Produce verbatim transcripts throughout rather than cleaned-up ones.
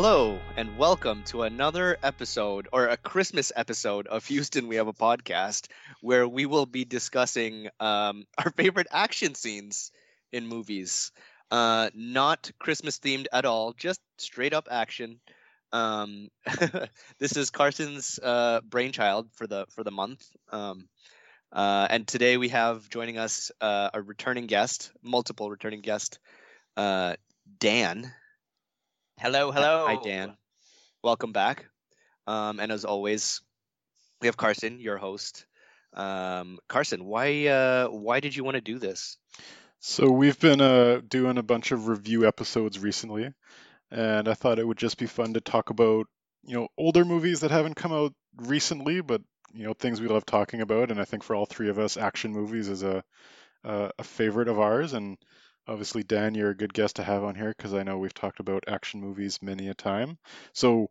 Hello, and welcome to another episode, or a Christmas episode of Houston We Have a Podcast, where we will be discussing um, our favorite action scenes in movies. Uh, not Christmas-themed at all, just straight-up action. Um, this is Carson's uh, brainchild for the for the month. Um, uh, and today we have joining us uh, a returning guest, multiple returning guest, uh, Dan. Hello, hello. Hi, Dan. Welcome back. Um, and as always, we have Carson, your host. Um, Carson, why uh, why did you want to do this? So we've been uh, doing a bunch of review episodes recently, and I thought it would just be fun to talk about, you know, older movies that haven't come out recently, but, you know, things we love talking about. And I think for all three of us, action movies is a uh, a favorite of ours. And obviously, Dan, you're a good guest to have on here because I know we've talked about action movies many a time. So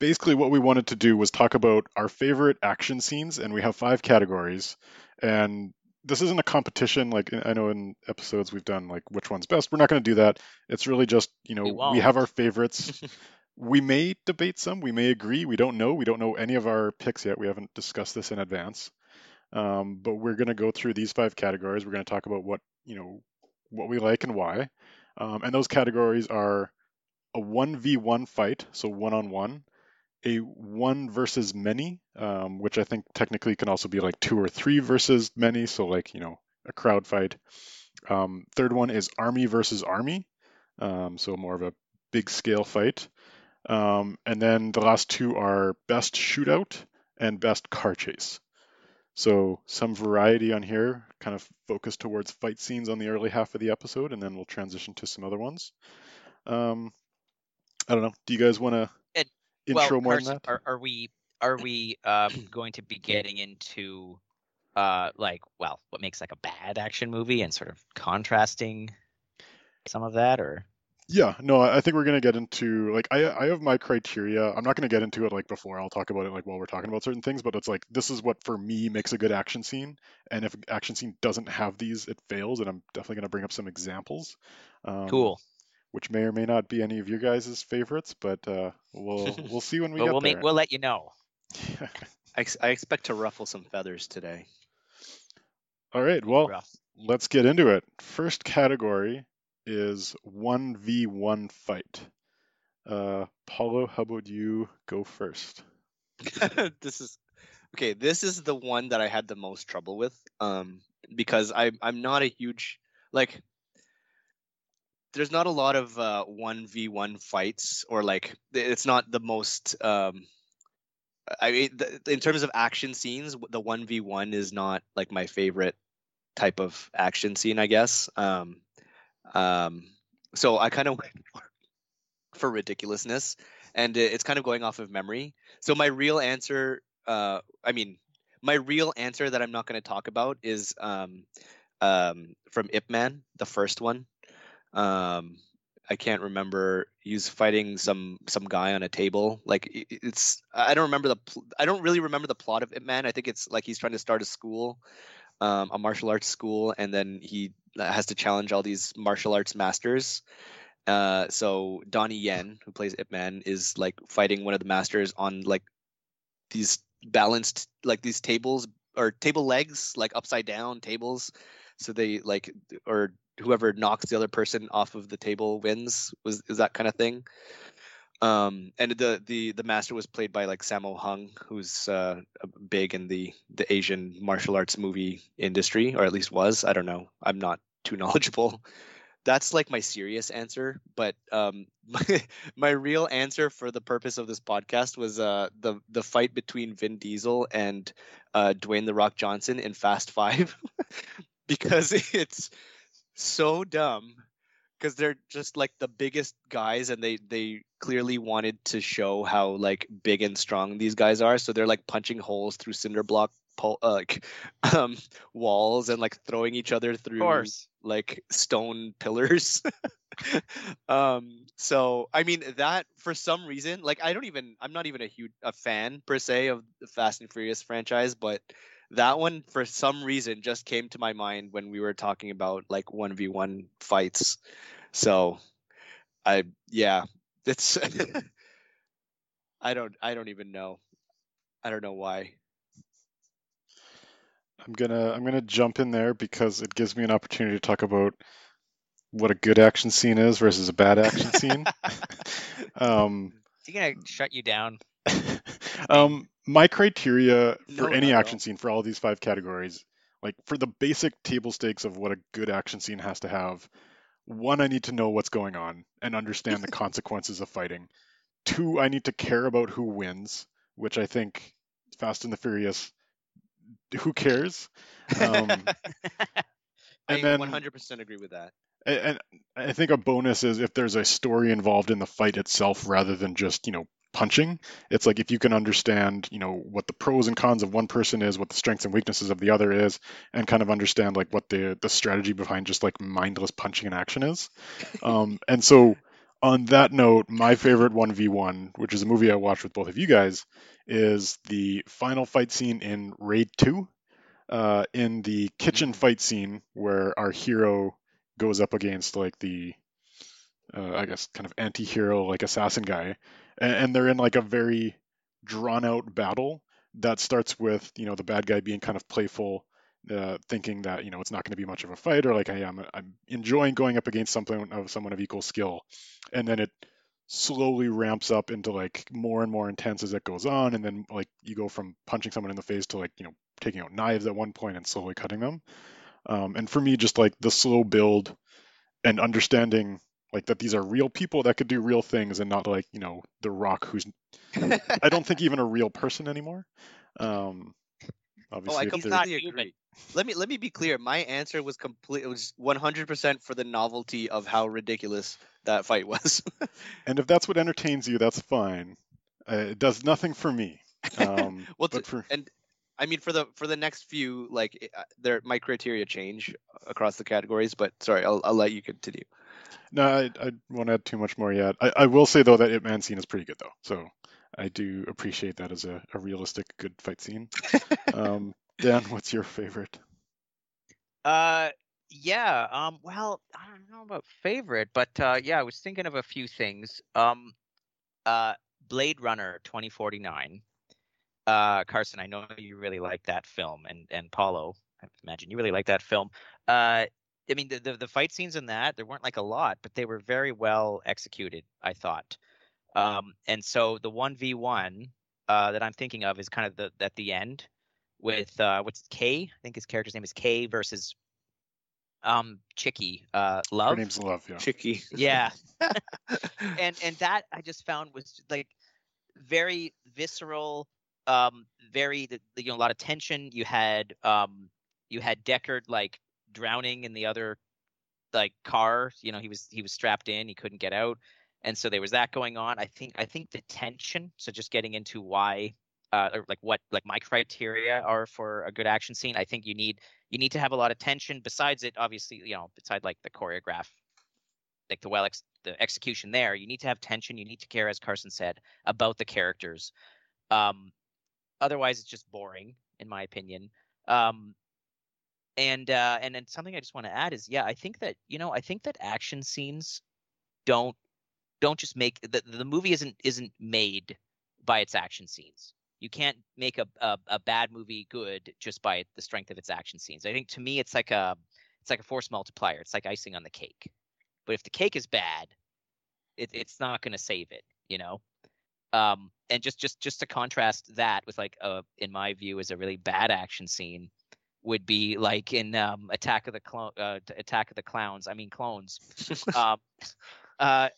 basically what we wanted to do was talk about our favorite action scenes, and we have five categories. And this isn't a competition. Like, I know in episodes we've done, like, which one's best. We're not going to do that. It's really just, you know, we, we have our favorites. We may debate some. We may agree. We don't know. We don't know any of our picks yet. We haven't discussed this in advance. Um, but we're going to go through these five categories. We're going to talk about what, you know, what we like and why. Um, and those categories are a one v one fight, so one on one, a one versus many, um, which I think technically can also be like two or three versus many, so like, you know, a crowd fight. Um, third one is army versus army, um, so more of a big scale fight. Um, and then the last two are best shootout and best car chase. So some variety on here, kind of focused towards fight scenes on the early half of the episode, and then we'll transition to some other ones. Um, I don't know. Do you guys want to intro well, more Carson, on that? Are, are we are we um, going to be getting into uh, like, well, what makes like a bad action movie and sort of contrasting some of that, or? Yeah, no, I think we're going to get into, like, I I have my criteria. I'm not going to get into it, like, before. I'll talk about it, like, while we're talking about certain things, but it's like, this is what, for me, makes a good action scene, and if an action scene doesn't have these, it fails, and I'm definitely going to bring up some examples. Um, cool. Which may or may not be any of your guys' favorites, but uh, we'll we'll see when we well, get we'll there. Make, we'll let you know. I, ex- I expect to ruffle some feathers today. All right, well, Rough. Let's get into it. First category is one v one fight. Uh, Paulo, how about you go first? This is okay. This is the one that I had the most trouble with, um, because I I'm not a huge like. There's not a lot of uh one v one fights, or like it's not the most. Um, I mean, the, in terms of action scenes, the one v one is not like my favorite type of action scene, I guess. Um. Um, so I kind of went for ridiculousness, and it's kind of going off of memory. So my real answer, uh, I mean, my real answer that I'm not going to talk about is, um, um, from Ip Man, the first one. Um, I can't remember. He's fighting some, some guy on a table. Like it's, I don't remember the, pl- I don't really remember the plot of Ip Man. I think it's like, he's trying to start a school, um, a martial arts school. And then he has to challenge all these martial arts masters. Uh, so Donnie Yen, who plays Ip Man, is like fighting one of the masters on like these balanced, like these tables or table legs, like upside down tables. So they like, or whoever knocks the other person off of the table wins. Was is that kind of thing? Um, and the the the master was played by like Sammo Hung, who's uh, big in the the Asian martial arts movie industry, or at least was. I don't know. I'm not too knowledgeable. That's like my serious answer, but um, my, my real answer for the purpose of this podcast was uh, the the fight between Vin Diesel and uh, Dwayne "The Rock" Johnson in Fast Five, because it's so dumb. Because they're just like the biggest guys, and they, they clearly wanted to show how like big and strong these guys are. So they're like punching holes through cinder block pol- uh, like um, walls, and like throwing each other through like stone pillars. um, so I mean that for some reason, like I don't even I'm not even a huge a fan per se of the Fast and Furious franchise, but that one for some reason just came to my mind when we were talking about like one v one fights. So I yeah, it's I don't I don't even know. I don't know why. I'm gonna I'm gonna jump in there because it gives me an opportunity to talk about what a good action scene is versus a bad action scene. um, Is he gonna shut you down? um, my criteria for no, any no, action no. scene for all these five categories, like for the basic table stakes of what a good action scene has to have. One, I need to know what's going on and understand the consequences of fighting. Two, I need to care about who wins, which I think Fast and the Furious, who cares? Um, I then, one hundred percent agree with that. And I think a bonus is if there's a story involved in the fight itself rather than just, you know, punching. It's like if you can understand, you know, what the pros and cons of one person is, what the strengths and weaknesses of the other is, and kind of understand like what the the strategy behind just like mindless punching in action is. Um, and so on that note, my favorite one v one, which is a movie I watched with both of you guys, is the final fight scene in Raid two, uh, in the kitchen fight scene where our hero goes up against like the, uh, I guess, kind of anti-hero, like assassin guy. And, and they're in like a very drawn out battle that starts with, you know, the bad guy being kind of playful, uh, thinking that, you know, it's not going to be much of a fight or like, hey, I'm, I'm enjoying going up against something of someone of equal skill. And then it slowly ramps up into like more and more intense as it goes on. And then like you go from punching someone in the face to like, you know, taking out knives at one point and slowly cutting them. Um, and for me, just like the slow build and understanding like that these are real people that could do real things and not like, you know, The Rock, who's I don't think even a real person anymore. Um, obviously, oh, I completely agree. Let me let me be clear. My answer was complete. It was one hundred percent for the novelty of how ridiculous that fight was. And if that's what entertains you, that's fine. Uh, it does nothing for me. Um, well, but for... and. I mean, for the for the next few, like, there, my criteria change across the categories, but sorry, I'll, I'll let you continue. No, I, I won't add too much more yet. I, I will say, though, that Ip Man scene is pretty good, though. So I do appreciate that as a, a realistic, good fight scene. um, Dan, what's your favorite? Uh, Yeah, um, well, I don't know about favorite, but uh, yeah, I was thinking of a few things. Um, uh, Blade Runner twenty forty-nine. Uh, Carson, I know you really like that film, and and Paulo, I imagine you really like that film. Uh, I mean, the, the the fight scenes in that, there weren't like a lot, but they were very well executed, I thought. Um, and so the one v one uh, that I'm thinking of is kind of the at the end with uh, what's K? I think his character's name is K versus um Chicky uh, Love. Her name's Love, yeah. Chicky, yeah. and and that I just found was like very visceral. Um, very, you know, a lot of tension. You had, um, you had Deckard like drowning in the other, like car. You know, he was he was strapped in. He couldn't get out, and so there was that going on. I think I think the tension. So just getting into why, uh, or like what like my criteria are for a good action scene. I think you need you need to have a lot of tension. Besides it, obviously, you know, besides like the choreograph, like the well ex- the execution there. You need to have tension. You need to care, as Carson said, about the characters. Um. Otherwise, it's just boring, in my opinion. Um, and uh, and then something I just want to add is, yeah, I think that you know, I think that action scenes don't don't just make the the movie isn't isn't made by its action scenes. You can't make a a, a bad movie good just by the strength of its action scenes. I think to me, it's like a it's like a force multiplier. It's like icing on the cake. But if the cake is bad, it, it's not going to save it, you know. Um, and just, just, just to contrast that with like, a, in my view, is a really bad action scene would be like in um, Attack of the Clone, uh, Attack of the Clowns. I mean, clones. um, uh,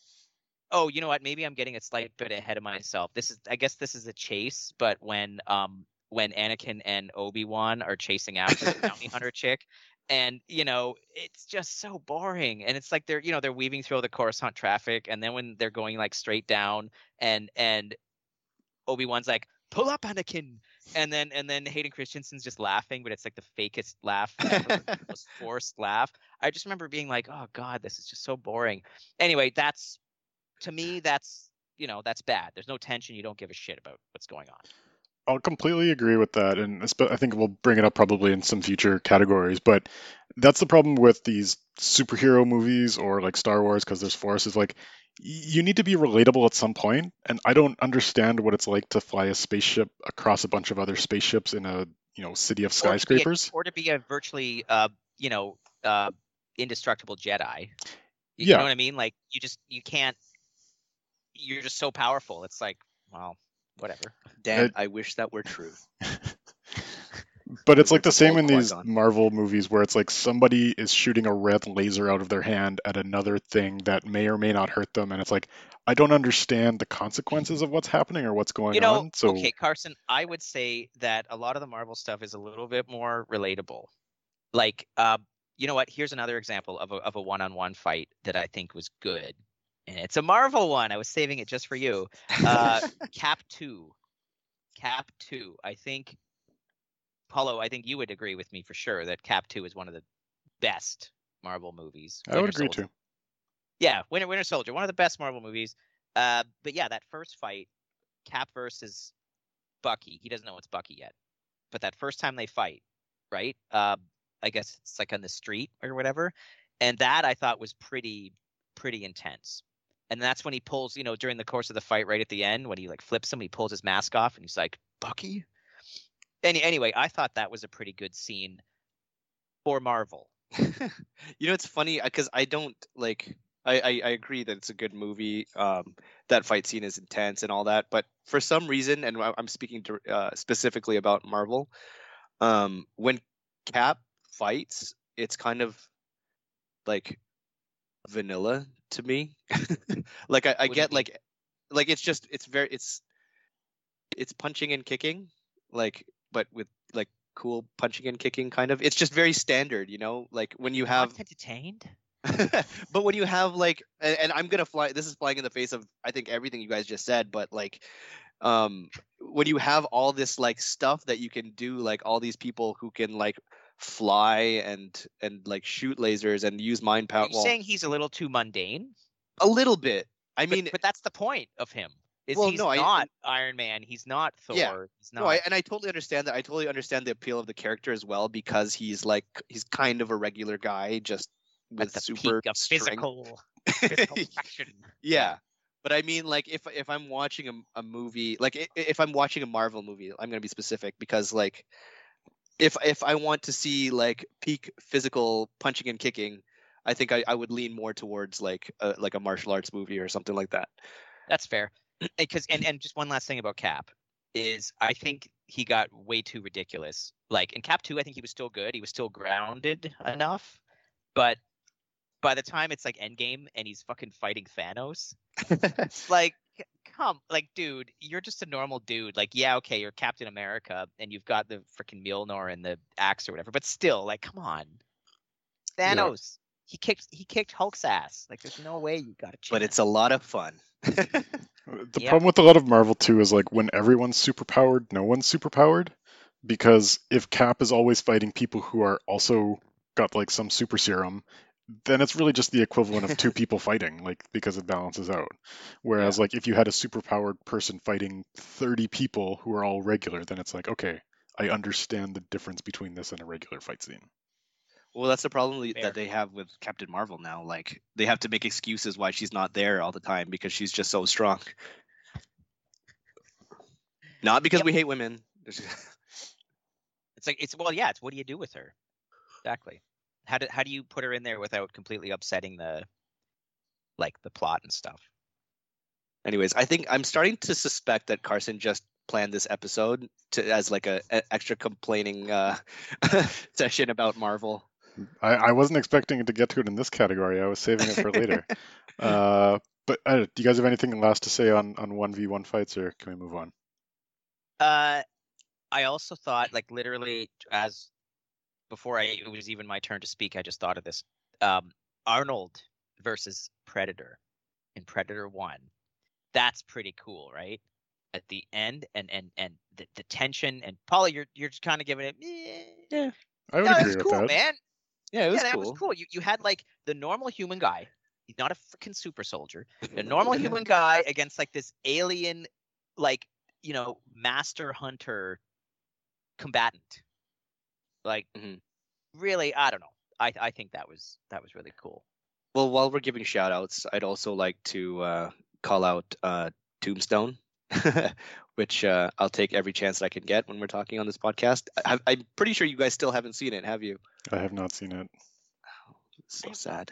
oh, you know what? Maybe I'm getting a slight bit ahead of myself. This is, I guess, this is a chase. But when, um, when Anakin and Obi-Wan are chasing after the bounty hunter chick, and you know, it's just so boring. And it's like they're, you know, they're weaving through the Coruscant traffic, and then when they're going like straight down, and and Obi-Wan's like, "Pull up, Anakin," and then and then Hayden Christensen's just laughing, but it's like the fakest laugh, ever, the most forced laugh. I just remember being like, "Oh God, this is just so boring." Anyway, that's to me, that's you know, that's bad. There's no tension. You don't give a shit about what's going on. I'll completely agree with that, and I think we'll bring it up probably in some future categories, but that's the problem with these superhero movies or like Star Wars, because there's force, is like you need to be relatable at some point, and I don't understand what it's like to fly a spaceship across a bunch of other spaceships in a, you know, city of skyscrapers, or to be a, or to be a virtually uh, you know uh, indestructible Jedi. You, yeah. you know what I mean? Like you just you can't. You're just so powerful. It's like, well, whatever. Dad, I, I wish that were true. But it's like the same in these Marvel movies where it's like somebody is shooting a red laser out of their hand at another thing that may or may not hurt them. And it's like, I don't understand the consequences of what's happening or what's going on. You know, so... okay, Carson, I would say that a lot of the Marvel stuff is a little bit more relatable. Like, uh, you know what? Here's another example of a, of a one-on-one fight that I think was good. And it's a Marvel one. I was saving it just for you. Uh, Cap two. Cap two. I think... Paulo, I think you would agree with me for sure that Cap two is one of the best Marvel movies. I would agree too. Yeah, Winter Winter Soldier, one of the best Marvel movies. Uh, but yeah, that first fight, Cap versus Bucky. He doesn't know it's Bucky yet, but that first time they fight, right? Uh, I guess it's like on the street or whatever, and that I thought was pretty pretty intense. And that's when he pulls, you know, during the course of the fight, right at the end, when he like flips him, he pulls his mask off, and he's like, Bucky. Any, anyway, I thought that was a pretty good scene for Marvel. You know, it's funny because I don't like I, I, I agree that it's a good movie. Um, that fight scene is intense and all that. But for some reason, and I'm speaking to, uh, specifically about Marvel, um, when Cap fights, it's kind of like vanilla to me. Like I, I get like like it's just it's very it's it's punching and kicking. Like, but with like cool punching and kicking, kind of. It's just very standard, you know. Like when you have I'm entertained. But when you have like, and, and I'm gonna fly. This is flying in the face of I think everything you guys just said. But like, um, when you have all this like stuff that you can do, like all these people who can like fly and and like shoot lasers and use mind power. Are you saying he's a little too mundane? A little bit. I mean, but, but that's the point of him. Is well, he's no, not I, Iron Man. He's not Thor. Yeah, he's not. No, I, and I totally understand that. I totally understand the appeal of the character as well, because he's like he's kind of a regular guy, just with the super peak of physical, physical action. Yeah, but I mean, like if if I'm watching a, a movie, like if I'm watching a Marvel movie, I'm gonna be specific because like if if I want to see like peak physical punching and kicking, I think I, I would lean more towards like a, like a martial arts movie or something like that. That's fair. Because and, and just one last thing about Cap is I think he got way too ridiculous. Like in Cap two, I think he was still good. He was still grounded enough. But by the time it's like Endgame and he's fucking fighting Thanos, like, come, like, dude, you're just a normal dude. Like, yeah, okay, you're Captain America and you've got the freaking Mjolnir and the axe or whatever. But still, like, come on, Thanos. Yeah. He kicked he kicked Hulk's ass. Like, there's no way you got a chance. But it's a lot of fun. The yeah. problem with a lot of Marvel too is like when everyone's superpowered, no one's superpowered. Because if Cap is always fighting people who are also got like some super serum, then it's really just the equivalent of two people fighting, like because it balances out. Whereas yeah. like if you had a superpowered person fighting thirty people who are all regular, then it's like, okay, I understand the difference between this and a regular fight scene. Well, that's the problem Fair. that they have with Captain Marvel now. Like, they have to make excuses why she's not there all the time because she's just so strong. Not because yep. we hate women. It's like it's well, yeah. It's what do you do with her? Exactly. How do how do you put her in there without completely upsetting the, like the plot and stuff? Anyways, I think I'm starting to suspect that Carson just planned this episode to as like a, a extra complaining uh, session about Marvel. I, I wasn't expecting it to get to it in this category. I was saving it for later. Uh, but uh, do you guys have anything last to say on, on one v one fights, or can we move on? Uh, I also thought, like literally, as before I it was even my turn to speak, I just thought of this. Um, Arnold versus Predator in Predator one. That's pretty cool, right? At the end, and and, and the, the tension, and Paula, you're you're just kind of giving it. Eh. Yeah. I would no, agree was with cool, that. Man. Yeah, it was yeah, cool. That was cool. You you had like the normal human guy. He's not a freaking super soldier. The normal human guy against like this alien, like, you know, master hunter combatant. Like, mm-hmm. really, I don't know. I I think that was that was really cool. Well, while we're giving shout outs, I'd also like to uh, call out uh, Tombstone, which uh, I'll take every chance I can get when we're talking on this podcast. I, I'm pretty sure you guys still haven't seen it, have you? I have not seen it. Oh, so sad.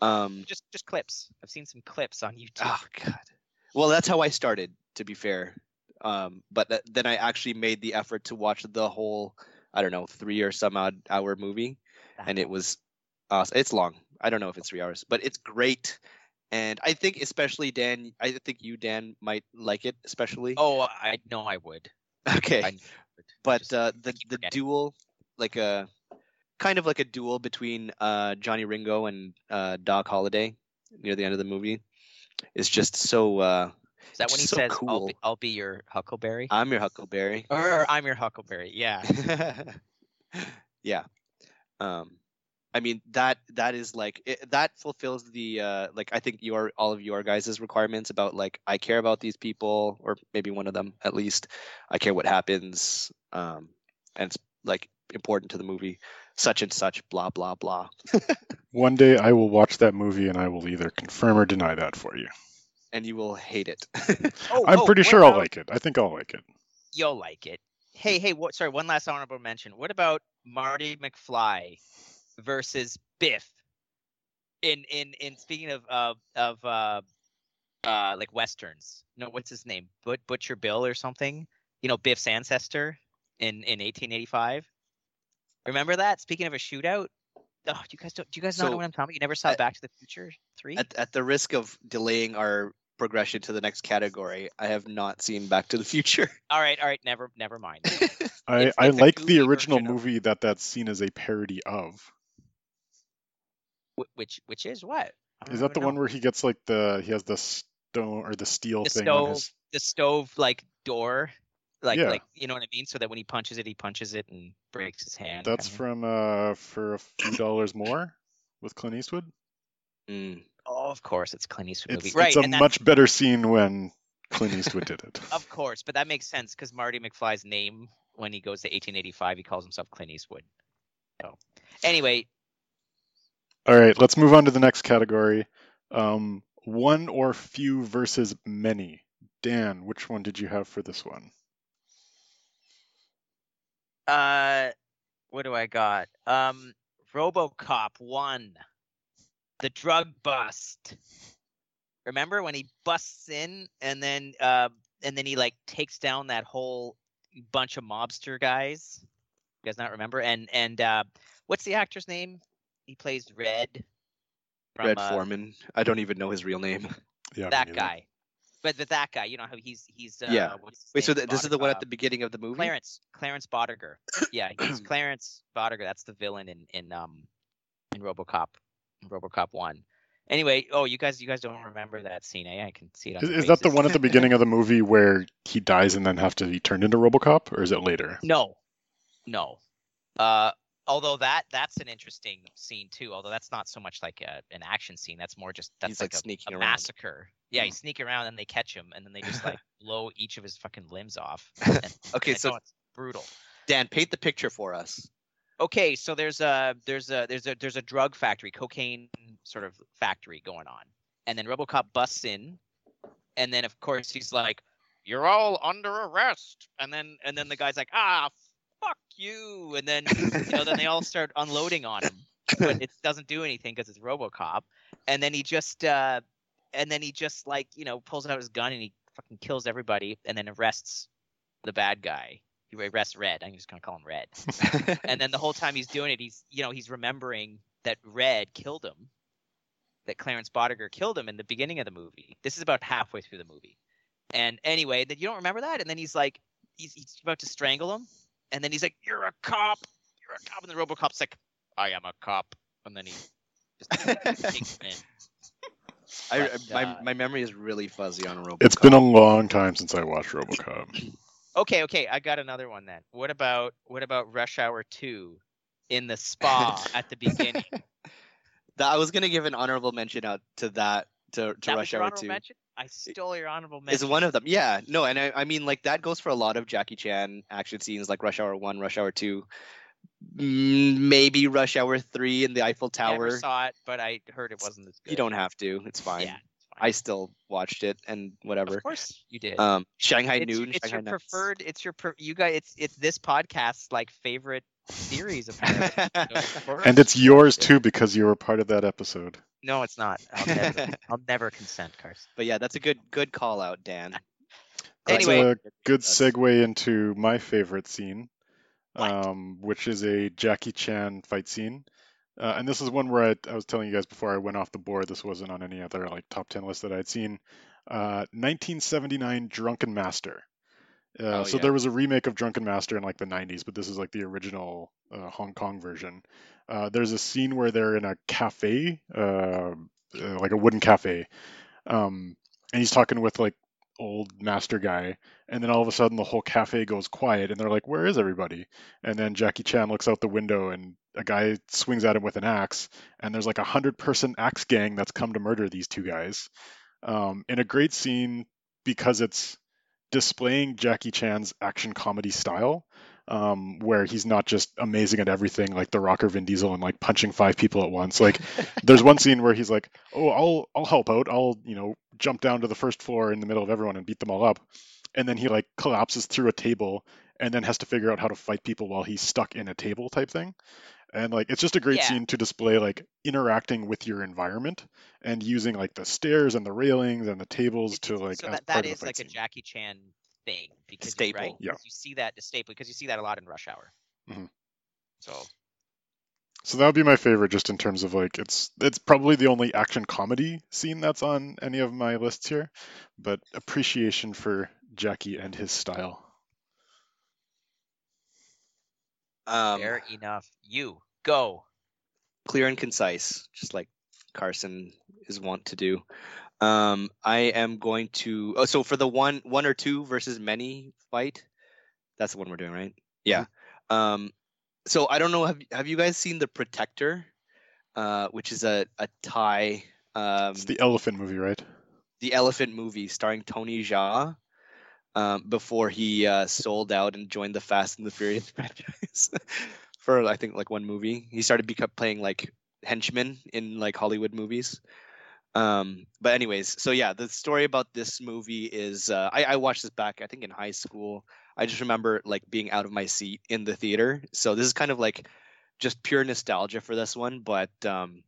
Um, just just clips. I've seen some clips on YouTube. Oh God. Well, that's how I started, to be fair. Um, but th- then I actually made the effort to watch the whole, I don't know, three or some odd hour movie, wow. and it was awesome. It's long. I don't know if it's three hours, but it's great. And I think especially Dan, I think you, Dan, might like it especially. Oh, I know I would. Okay. I would. But uh, the the duel, like a kind of like a duel between uh, Johnny Ringo and uh, Doc Holliday near the end of the movie is just so. Uh, Is that when he so says, cool. I'll, be, I'll be your Huckleberry? I'm your Huckleberry. Or, or I'm your Huckleberry, yeah. yeah. Um, I mean, that that is like, it, that fulfills the, uh, like, I think your all of your guys' requirements about, like, I care about these people, or maybe one of them at least. I care what happens. Um, and it's, like, important to the movie. Such and such, blah, blah, blah. One day I will watch that movie and I will either confirm or deny that for you. And you will hate it. oh, I'm oh, pretty sure about... I'll like it. I think I'll like it. You'll like it. Hey, hey, what, sorry, one last honorable mention. What about Marty McFly versus Biff? In in, in speaking of uh, of uh, uh, like Westerns, no, what's his name? But- Butcher Bill or something? You know, Biff's ancestor in, in eighteen eighty-five. Remember that? Speaking of a shootout. Oh, you guys don't. Do you guys not so, know what I'm talking about? You never saw at, Back to the Future three? At, at the risk of delaying our progression to the next category, I have not seen Back to the Future. All right, all right, never, never mind. I, it's, I it's like the original movie of... that that's seen as a parody of. Which, which is what? Is that the know. one where he gets like the he has the stone or the steel the thing? Stove, on his... The stove, like door. Like, yeah. like, you know what I mean? So that when he punches it, he punches it and breaks his hand. That's from uh, For a Few Dollars More with Clint Eastwood. Mm. Oh, of course. It's Clint Eastwood movie. It's, right, it's a much that... better scene when Clint Eastwood did it. Of course. But that makes sense because Marty McFly's name, when he goes to eighteen eighty-five, he calls himself Clint Eastwood. So, anyway. All right. Let's move on to the next category. Um, one or few versus many. Dan, which one did you have for this one? Uh, what do I got? Um, RoboCop one, the drug bust. Remember when he busts in and then uh, and then he like takes down that whole bunch of mobster guys. You guys not remember? And and uh, what's the actor's name? He plays Red. From, Red Foreman. Uh, I don't even know his real name. Yeah, that guy. But, but that guy, you know how he's he's uh, yeah. Wait, so the, this Boddicker. Is the one at the beginning of the movie. Clarence Clarence Boddicker. Yeah, he's Clarence Boddicker. That's the villain in in um in RoboCop, RoboCop one. Anyway, oh you guys you guys don't remember that scene? Eh? I can see it. On is, is that the one at the beginning of the movie where he dies and then have to be turned into RoboCop, or is it later? No, no. Uh, although that that's an interesting scene too. Although that's not so much like a, an action scene. That's more just that's he's like, like a, a massacre. Yeah, you sneak around and they catch him, and then they just like blow each of his fucking limbs off. And, okay, and so it's brutal. Dan, paint the picture for us. Okay, so there's a there's a there's a there's a drug factory, cocaine sort of factory going on, and then RoboCop busts in, and then of course he's like, "You're all under arrest," and then and then the guy's like, "Ah, fuck you," and then you know then they all start unloading on him, but it doesn't do anything because it's RoboCop, and then he just. Uh, And then he just, like, you know, pulls out his gun and he fucking kills everybody and then arrests the bad guy. He arrests Red. I'm just going to call him Red. And then the whole time he's doing it, he's, you know, he's remembering that Red killed him, that Clarence Boddicker killed him in the beginning of the movie. This is about halfway through the movie. And anyway, that you don't remember that? And then he's like, he's, he's about to strangle him. And then he's like, "You're a cop. You're a cop." And the RoboCop's like, "I am a cop." And then he just takes him in. I, but, uh, my my memory is really fuzzy on RoboCop. It's been a long time since I watched RoboCop. okay, okay, I got another one then. What about what about Rush Hour two in the spa at the beginning? That, I was gonna give an honorable mention out to that to, to that Rush was your Hour two. Mention? I stole your honorable mention. Is one of them? Yeah, no, and I I mean like that goes for a lot of Jackie Chan action scenes like Rush Hour one, Rush Hour two. maybe Rush Hour three and the Eiffel Tower. I never saw it, but I heard it wasn't as good. You don't have to. It's fine. Yeah, it's fine. I still watched it and whatever. Of course you did. Um, Shanghai it's, Noon. It's Shanghai your Nights. preferred. It's your pre- you guys. It's it's this podcast's like favorite series apparently. And it's yours too because you were part of that episode. No, it's not. I'll never, I'll never consent, Carson. But yeah, that's a good good call out, Dan. That's anyway, a good segue into my favorite scene, um, which is a Jackie Chan fight scene. Uh, and this is one where I, I was telling you guys before I went off the board. This wasn't on any other like top ten list that I'd seen. Uh, nineteen seventy-nine Drunken Master. Uh, oh, so yeah. There was a remake of Drunken Master in like the nineties, but this is like the original uh, Hong Kong version. Uh, there's a scene where they're in a cafe, uh, uh, like a wooden cafe, um, and he's talking with like old master guy, and then all of a sudden the whole cafe goes quiet, and they're like, where is everybody? And then Jackie Chan looks out the window, and a guy swings at him with an axe, and there's like a hundred person axe gang that's come to murder these two guys. Um, in a great scene because it's displaying Jackie Chan's action comedy style, um, where he's not just amazing at everything like the rocker Vin Diesel and like punching five people at once. Like there's one scene where he's like, oh, I'll, I'll help out. I'll, you know, jump down to the first floor in the middle of everyone and beat them all up. And then he like collapses through a table and then has to figure out how to fight people while he's stuck in a table type thing. And like, it's just a great yeah. scene to display like interacting with your environment and using like the stairs and the railings and the tables it's, to like. So that, that is like scene. a Jackie Chan thing because staple. Right, yeah. you see that staple because you see that a lot in Rush Hour. Mm-hmm. So. So that would be my favorite, just in terms of like it's it's probably the only action comedy scene that's on any of my lists here, but appreciation for Jackie and his style. Um, Fair enough. You go. Clear and concise, just like Carson is wont to do. Um, I am going to. Oh, so for the one, one or two versus many fight, that's the one we're doing, right? Yeah. Mm-hmm. Um, so I don't know. Have Have you guys seen The Protector, uh, which is a a Thai? Um, it's the elephant movie, right? The elephant movie starring Tony Jaa. Um, before he uh, sold out and joined the Fast and the Furious franchise for I think like one movie, he started become playing like henchmen in like Hollywood movies. Um, but anyways, so yeah, the story about this movie is uh, I, I watched this back I think in high school. I just remember like being out of my seat in the theater. So this is kind of like just pure nostalgia for this one. But um,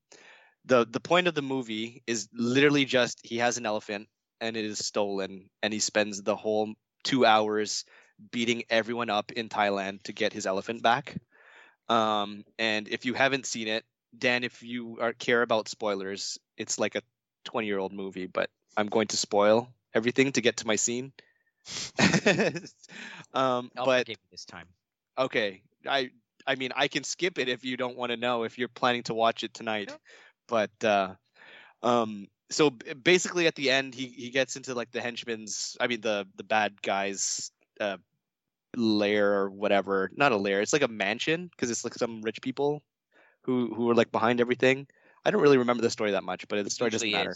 the the point of the movie is literally just he has an elephant. And it is stolen, and he spends the whole two hours beating everyone up in Thailand to get his elephant back. Um, and if you haven't seen it, Dan, if you are, care about spoilers, it's like a twenty-year-old movie, but I'm going to spoil everything to get to my scene. um, I'll but, forgive you this time. Okay. I I mean, I can skip it if you don't want to know, if you're planning to watch it tonight. Yeah. But... Uh, um. So basically at the end, he, he gets into like the henchman's, I mean, the, the bad guy's uh, lair or whatever. Not a lair. It's like a mansion because it's like some rich people who, who are like behind everything. I don't really remember the story that much, but the story doesn't matter.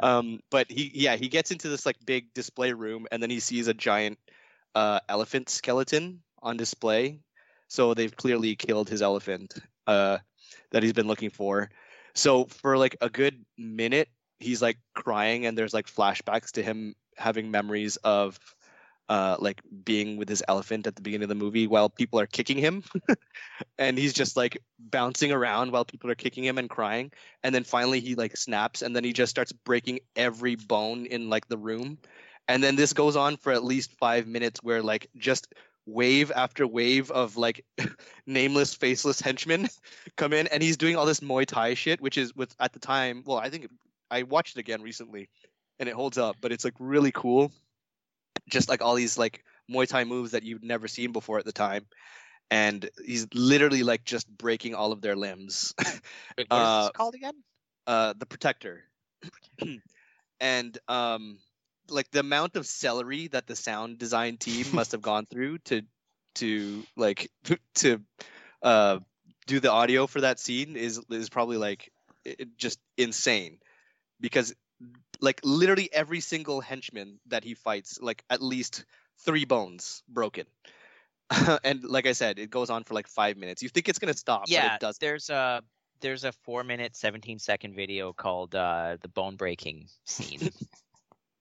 um, but he, yeah, he gets into this like big display room and then he sees a giant uh, elephant skeleton on display. So they've clearly killed his elephant uh, that he's been looking for. So for like a good minute, he's like crying and there's like flashbacks to him having memories of uh, like being with his elephant at the beginning of the movie while people are kicking him. And he's just like bouncing around while people are kicking him and crying. And then finally he like snaps and then he just starts breaking every bone in like the room. And then this goes on for at least five minutes where like just wave after wave of like nameless faceless henchmen come in, and he's doing all this Muay Thai shit, which is with at the time, well, I think it, I watched it again recently and it holds up, but it's like really cool, just like all these like Muay Thai moves that you've never seen before at the time, and he's literally like just breaking all of their limbs. Wait, what uh, is this called again? Uh, The Protector. And um like the amount of celery that the sound design team must have gone through to to like to uh, do the audio for that scene is is probably like it, just insane, because like literally every single henchman that he fights, like at least three bones broken. And like I said, it goes on for like five minutes. You think it's going to stop, yeah, but it doesn't. There's a there's a four minute, seventeen second video called uh, the bone breaking scene.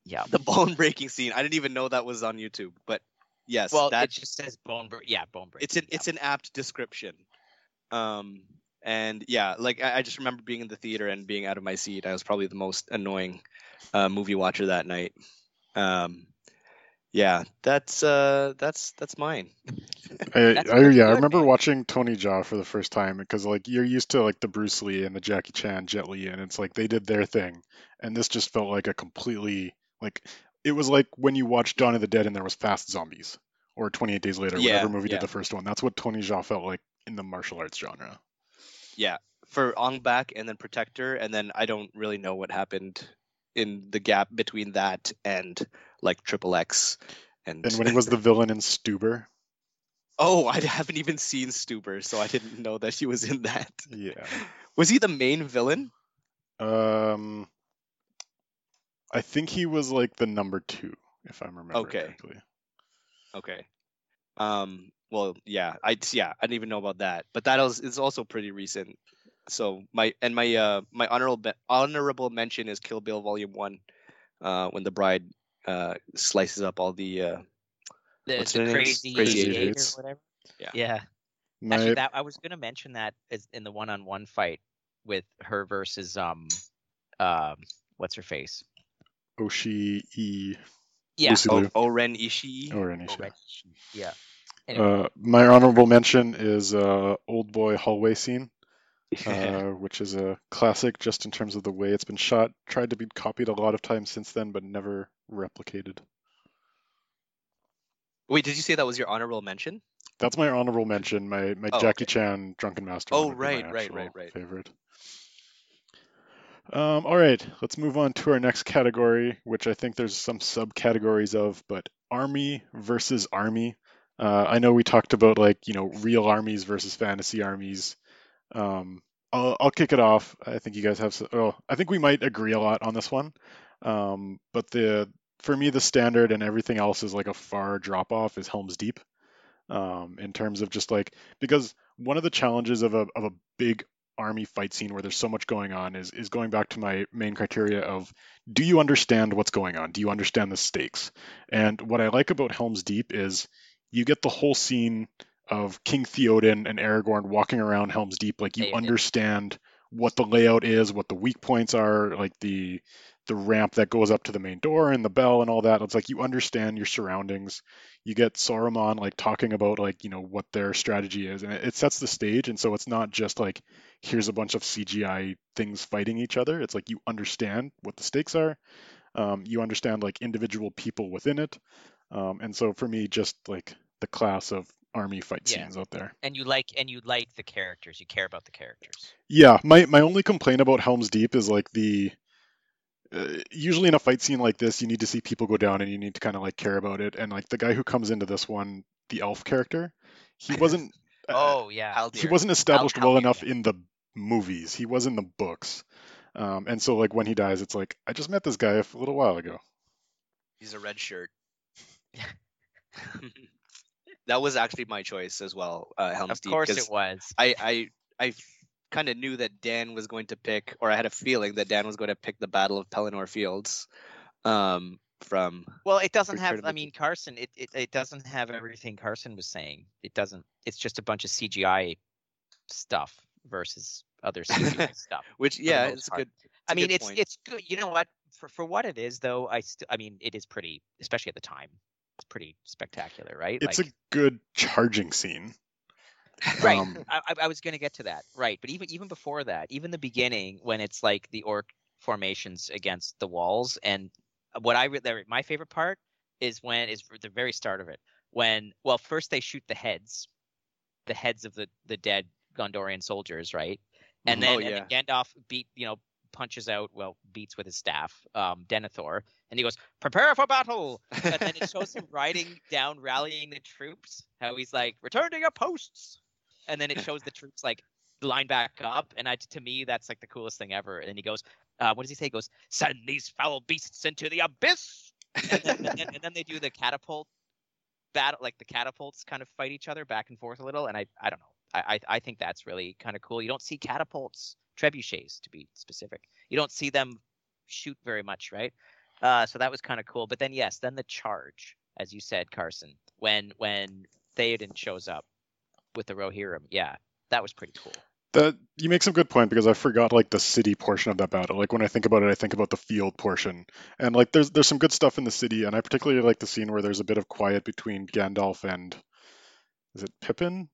Yeah, the bone breaking scene. I didn't even know that was on YouTube, but yes, well, that it just says bone. Bre- yeah, bone breaking. It's an yeah. it's an apt description. Um, and yeah, like I, I just remember being in the theater and being out of my seat. I was probably the most annoying uh, movie watcher that night. Um. Yeah, that's uh, that's that's mine. I, that's I, yeah, I remember man. watching Tony Jaa for the first time because like you're used to like the Bruce Lee and the Jackie Chan, Jet Li, and it's like they did their thing, and this just felt like a completely like it was like when you watched Dawn of the Dead and there was Fast Zombies or twenty-eight Days Later, yeah, whatever movie yeah. did the first one. That's what Tony Jaa felt like in the martial arts genre. Yeah, for Ong Bak and then Protector, and then I don't really know what happened in the gap between that and like Triple X. And and when he was the villain in Stuber. Oh, I haven't even seen Stuber, so I didn't know that he was in that. Yeah. Was he the main villain? Um, I think he was like the number two, if I'm remembering okay. correctly. Okay. Um. Well, yeah. I yeah. I didn't even know about that, but that is is also pretty recent. So my and my uh my honorable honorable mention is Kill Bill Volume One, uh, when the bride uh slices up all the uh the, the crazy, crazy eight or whatever. Yeah. Yeah. My... Actually, that I was gonna mention that is in the one-on-one fight with her versus um um what's her face? Oshii. Yeah. O- Oren Ishii. Oren Ishii. Oren Ishii. Yeah. Anyway. Uh, my honorable mention is uh Old Boy hallway scene. uh, which is a classic just in terms of the way it's been shot. Tried to be copied a lot of times since then, but never replicated. Wait, did you say that was your honorable mention? That's my honorable mention. My my oh, Jackie okay. Chan Drunken Master. Oh, right, right, right, right. Favorite. Um, all right, let's move on to our next category, which I think there's some subcategories of, but army versus army. Uh, I know we talked about like you know real armies versus fantasy armies. Um, I'll, I'll kick it off. I think you guys have, so, oh, I think we might agree a lot on this one. Um, but the, for me, the standard and everything else is like a far drop off is Helm's Deep. Um, in terms of just like, because one of the challenges of a, of a big army fight scene where there's so much going on is, is going back to my main criteria of, do you understand what's going on? Do you understand the stakes? And what I like about Helm's Deep is you get the whole scene of King Theoden and Aragorn walking around Helm's Deep, like you Amen. understand what the layout is, what the weak points are, like the the ramp that goes up to the main door and the bell and all that. It's like you understand your surroundings. You get Saruman like talking about like, you know, what their strategy is, and it, it sets the stage. And so it's not just like here's a bunch of C G I things fighting each other. It's like you understand what the stakes are. Um, you understand like individual people within it. Um, and so for me, just like the class of army fight yeah. scenes out there, and you like and you like the characters, you care about the characters. Yeah, my my only complaint about Helm's Deep is like the uh, usually in a fight scene like this you need to see people go down and you need to kind of like care about it, and like the guy who comes into this one, the elf character, he wasn't oh yeah uh, he wasn't established I'll, well I'll enough in the movies, he was in the books, um and so like when he dies it's like I just met this guy a little while ago, he's a red shirt. That was actually my choice as well, uh, Helm's Deep. Of course it was. I, I, I kind of knew that Dan was going to pick, or I had a feeling that Dan was going to pick the Battle of Pelennor Fields um, from... Well, it doesn't Return have... The... I mean, Carson, it, it, it doesn't have everything Carson was saying. It doesn't... It's just a bunch of C G I stuff versus other C G I stuff. Which, yeah, it's a good... It's I mean, good it's point. It's good. You know what? For for what it is, though, I st- I mean, it is pretty, especially at the time. It's pretty spectacular, right? It's like, a good charging scene, right? Um, I, I was going to get to that, right? But even even before that, even the beginning when it's like the orc formations against the walls, and what I really my favorite part is when is the very start of it when well first they shoot the heads, the heads of the, the dead Gondorian soldiers, right? And then, oh, yeah. and then Gandalf beat you know punches out well beats with his staff um Denethor, and he goes prepare for battle, and then it shows him riding down rallying the troops, how he's like return to your posts, and then it shows the troops like line back up, and I to me that's like the coolest thing ever. And he goes uh what does he say, he goes send these foul beasts into the abyss, and then, and, and then they do the catapult battle, like the catapults kind of fight each other back and forth a little. And I, I don't know. I, I think that's really kind of cool. You don't see catapults, trebuchets to be specific. You don't see them shoot very much, right? Uh, so that was kind of cool. But then, yes, then the charge, as you said, Carson, when when Theoden shows up with the Rohirrim. Yeah, that was pretty cool. That, you make some good point, because I forgot like the city portion of that battle. Like when I think about it, I think about the field portion, and like there's there's some good stuff in the city, and I particularly like the scene where there's a bit of quiet between Gandalf and, is it Pippin?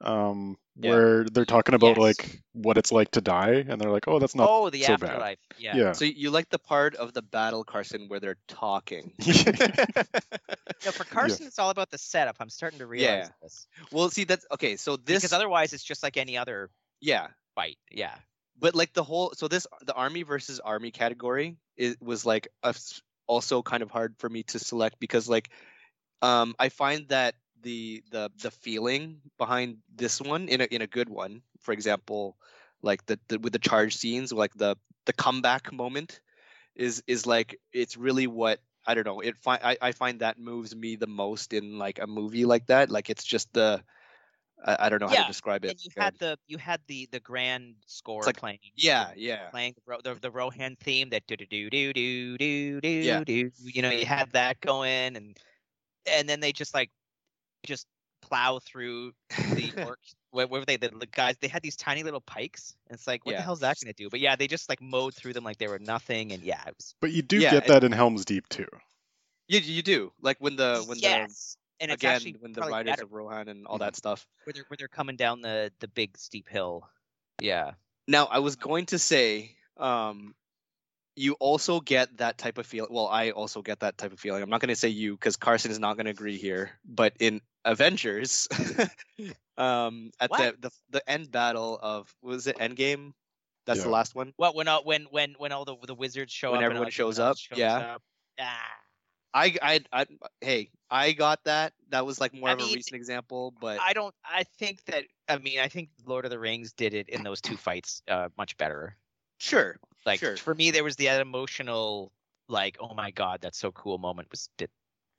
Um, yeah. Where they're talking about yes. like what it's like to die, and they're like, "Oh, that's not oh the so afterlife." Bad. Yeah. yeah. So you like the part of the battle, Carson, where they're talking? No, for Carson, yeah. it's all about the setup. I'm starting to realize yeah. this. Well, see, that's okay. So this, because otherwise, it's just like any other yeah fight. Yeah. But like the whole, so this the army versus army category is was like a, also kind of hard for me to select, because like um I find that. The, the the feeling behind this one in a in a good one, for example, like the, the with the charge scenes, like the, the comeback moment, is is like it's really what I don't know. It fi- I I find that moves me the most in like a movie like that. Like it's just the I, I don't know yeah. how to describe it. And you had um, the you had the, the grand score like, playing. Yeah, yeah. Playing the the, the Rohan theme that do do do do do do do yeah. do. You know, you had that going, and and then they just like. just plow through the orc, where were they the guys they had these tiny little pikes, and it's like what yeah. the hell's that gonna do, but yeah they just like mowed through them like they were nothing. And yeah it was, but you do yeah, get that it, in Helm's Deep too. You you do like when the when yes. the and it's again actually when the riders better. Of Rohan and all mm-hmm. that stuff where they're, where they're coming down the the big steep hill. Yeah now I was going to say um you also get that type of feeling. Well, I also get that type of feeling. I'm not going to say you, because Carson is not going to agree here. But in Avengers, um, at the, the the end battle of, was it Endgame? That's yeah. the last one. What when all, when when when all the the wizards show when up? When everyone shows up. Shows yeah. Up. Ah. I, I I hey, I got that. That was like more I of mean, a recent example, but I don't. I think that I mean I think Lord of the Rings did it in those two fights uh, much better. Sure. Like sure. for me, there was the emotional, like, oh my god, that's so cool moment was a bit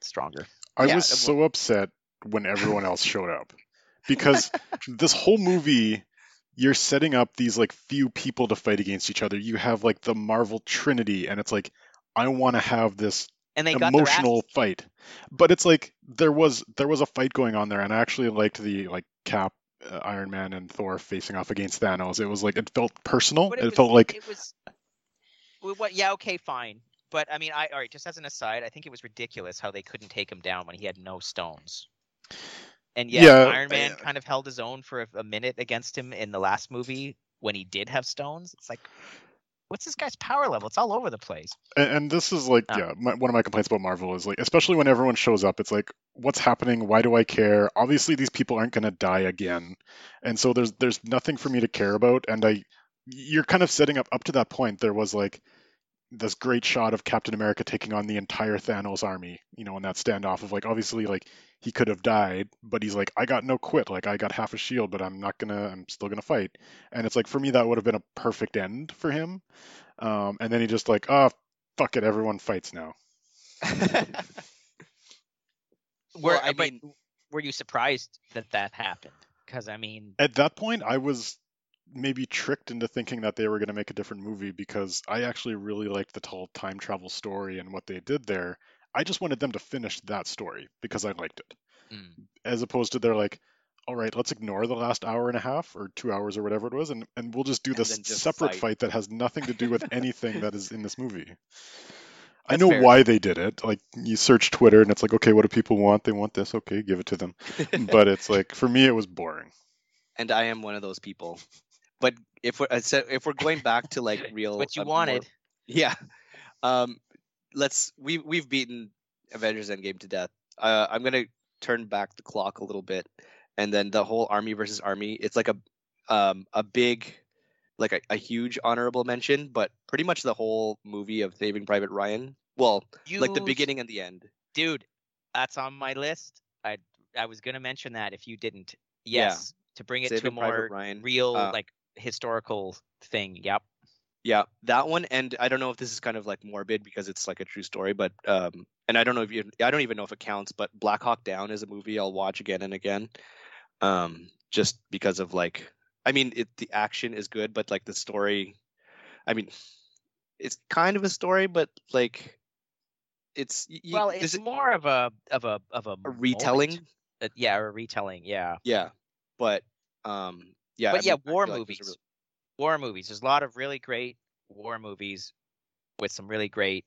stronger. I yeah, was so upset when everyone else showed up, because this whole movie, you're setting up these like few people to fight against each other. You have like the Marvel Trinity, and it's like I want to have this and they emotional got fight, but it's like there was there was a fight going on there, and I actually liked the like Cap. Uh, Iron Man and Thor facing off against Thanos. It was like it felt personal. It, it was, felt like it was. What? Yeah. Okay. Fine. But I mean, I all right. Just as an aside, I think it was ridiculous how they couldn't take him down when he had no stones. And yet, yeah, Iron Man I, kind of held his own for a, a minute against him in the last movie when he did have stones. It's like, what's this guy's power level? It's all over the place. And, and this is like, oh. yeah, my, one of my complaints about Marvel is like, especially when everyone shows up, it's like, what's happening? Why do I care? Obviously, these people aren't going to die again, and so there's there's nothing for me to care about. And I, you're kind of setting up up to that point. There was like this great shot of Captain America taking on the entire Thanos army, you know, in that standoff of like, obviously, like he could have died, but he's like, I got no quit. Like I got half a shield, but I'm not gonna, I'm still gonna fight. And it's like, for me, that would have been a perfect end for him. Um, and then he just like, oh, fuck it. Everyone fights now. Were, well, I mean, but, were you surprised that that happened? Because I mean, at that point, I was maybe tricked into thinking that they were going to make a different movie, because I actually really liked the whole time travel story and what they did there. I just wanted them to finish that story because I liked it, mm. as opposed to they're like, all right, let's ignore the last hour and a half or two hours or whatever it was, and, and we'll just do and this just separate fight. fight that has nothing to do with anything that is in this movie. That's I know fair. Why they did it. Like you search Twitter and it's like, okay, what do people want? They want this. Okay, give it to them. But it's like, for me, it was boring. And I am one of those people. But if we're, if we're going back to like real, what you um, wanted, more, yeah. Um, let's we we've beaten Avengers Endgame to death. Uh, I'm gonna turn back the clock a little bit, and then the whole army versus army. It's like a um a big. Like a, a huge honorable mention, but pretty much the whole movie of Saving Private Ryan. Well, you, like the beginning and the end. Dude, that's on my list. I I was gonna mention that if you didn't. Yes, yeah. To bring it Saving to a more Private Ryan. Real, uh, like historical thing. Yep. Yeah, that one. And I don't know if this is kind of like morbid because it's like a true story, but um, and I don't know if you, I don't even know if it counts, but Black Hawk Down is a movie I'll watch again and again, um, just because of like, I mean, it, the action is good, but like the story, I mean, it's kind of a story, but like it's you, well, it's it, more of a of a of a, a retelling. Uh, yeah, or a retelling. Yeah. Yeah, but um, yeah, but I yeah, mean, war like movies. War movies. There's a lot of really great war movies with some really great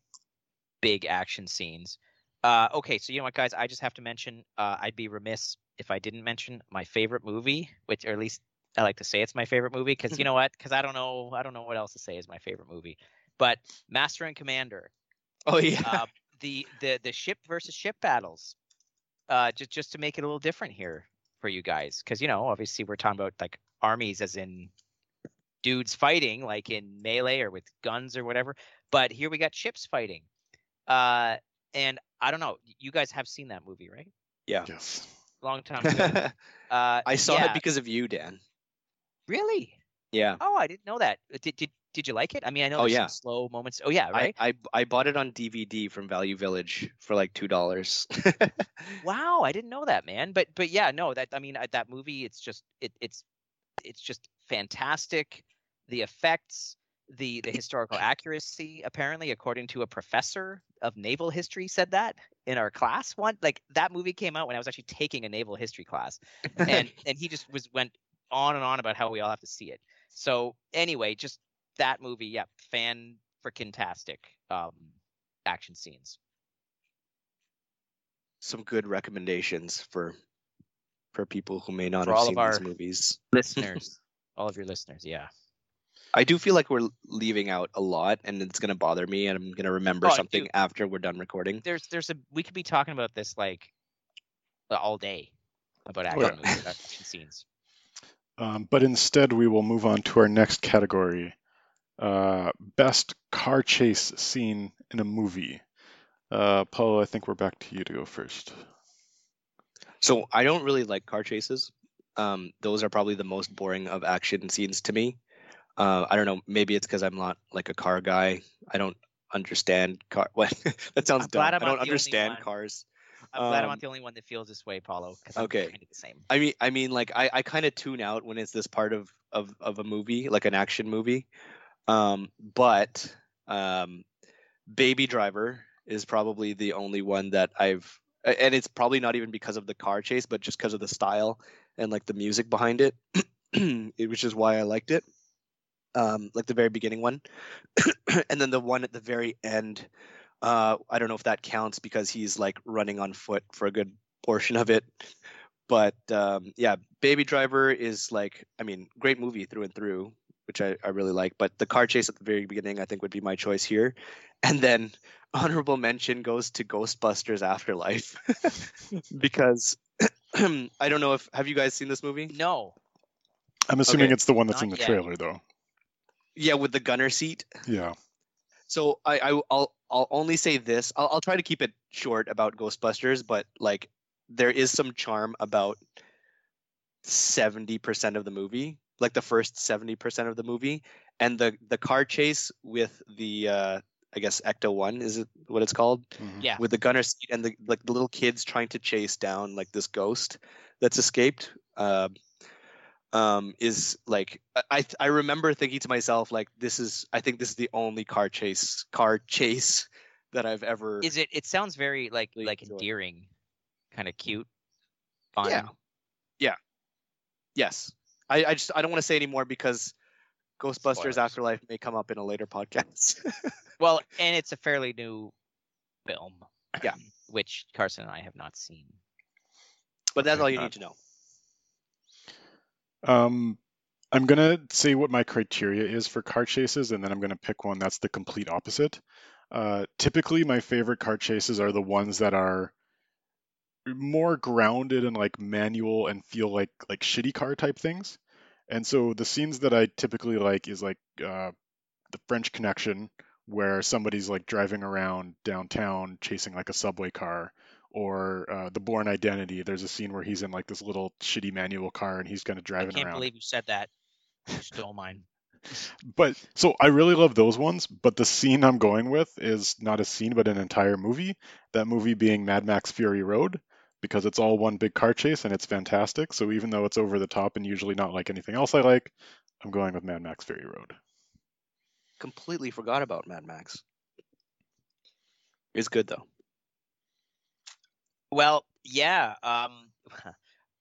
big action scenes. Uh, okay, so you know what, guys? I just have to mention, uh, I'd be remiss if I didn't mention my favorite movie, which, or at least I like to say it's my favorite movie, because you know what? Because I don't know, I don't know what else to say is my favorite movie. But Master and Commander. Oh yeah. Uh, the the the ship versus ship battles. Uh, just just to make it a little different here for you guys, because you know, obviously we're talking about like armies, as in dudes fighting like in melee or with guns or whatever, but here we got ships fighting. Uh, and I don't know, you guys have seen that movie, right? Yeah, yes. Long time ago. uh, I saw yeah. it because of you, Dan. Really? Yeah. Oh, I didn't know that. Did did did you like it? I mean, I know. Oh, there's yeah. some slow moments. Oh yeah, right. I, I I bought it on D V D from Value Village for like two dollars. Wow, I didn't know that, man. But but yeah, no, that I mean that movie. It's just it it's it's just fantastic. The effects, the the historical accuracy, apparently, according to a professor of naval history, said that in our class one. Like that movie came out when I was actually taking a naval history class, and and he just was went on and on about how we all have to see it. So anyway, just that movie, yeah, fan freaking tastic um, action scenes. Some good recommendations for for people who may not for have all seen of our these movies, listeners. All of your listeners, yeah. I do feel like we're leaving out a lot, and it's going to bother me, and I'm going to remember oh, something dude, after we're done recording. There's, there's a we could be talking about this like all day about action, yeah. movies, action scenes. Um, but instead, we will move on to our next category: uh, best car chase scene in a movie. Uh, Paulo, I think we're back to you to go first. So I don't really like car chases. Um, those are probably the most boring of action scenes to me. Uh, I don't know. Maybe it's because I'm not like a car guy. I don't understand car. What? That sounds I'm dumb. I don't understand cars. I'm um, glad I'm not the only one that feels this way, Paulo. Okay. I'm kind of the same. I mean, I mean, like I, I kind of tune out when it's this part of, of, of a movie, like an action movie. Um, but um, Baby Driver is probably the only one that I've, and it's probably not even because of the car chase, but just because of the style and like the music behind it, which is why I liked it. Um, like the very beginning one. And then the one at the very end, uh, I don't know if that counts because he's like running on foot for a good portion of it. But um, yeah, Baby Driver is like, I mean, great movie through and through, which I, I really like. But the car chase at the very beginning, I think, would be my choice here. And then honorable mention goes to Ghostbusters Afterlife. Because I don't know if – have you guys seen this movie? No. I'm assuming okay. it's the one that's Not in the yet. trailer, though. Yeah, with the gunner seat. Yeah. So I, I, I'll I'll only say this. I'll, I'll try to keep it short about Ghostbusters, but like there is some charm about seventy percent of the movie. Like the first seventy percent of the movie, and the, the car chase with the uh, I guess Ecto one is it what it's called? Mm-hmm. Yeah. With the gunner seat and the like the little kids trying to chase down like this ghost that's escaped. Uh, um, is like I I remember thinking to myself like this is I think this is the only car chase car chase that I've ever. Is it? It sounds very like really like enjoyed. endearing, kind of cute. Fun. Yeah. Yeah. Yes. I, I just I don't want to say any more because Ghostbusters Spoilers. Afterlife may come up in a later podcast. Well, and it's a fairly new film, yeah, which Carson and I have not seen. But that's all you need to know. Um, I'm gonna say what my criteria is for car chases, and then I'm gonna pick one that's the complete opposite. Uh, typically, my favorite car chases are the ones that are more grounded and like manual and feel like like shitty car type things. And so the scenes that I typically like is like uh the French Connection, where somebody's like driving around downtown chasing like a subway car, or uh the Bourne Identity. There's a scene where he's in like this little shitty manual car and he's kind of driving around. I can't around. believe you said that. You stole mine. But so I really love those ones, but the scene I'm going with is not a scene, but an entire movie. That movie being Mad Max Fury Road, because it's all one big car chase and it's fantastic. So even though it's over the top and usually not like anything else I like, I'm going with Mad Max Fury Road. Completely forgot about Mad Max. It's good though. Well, yeah. Um,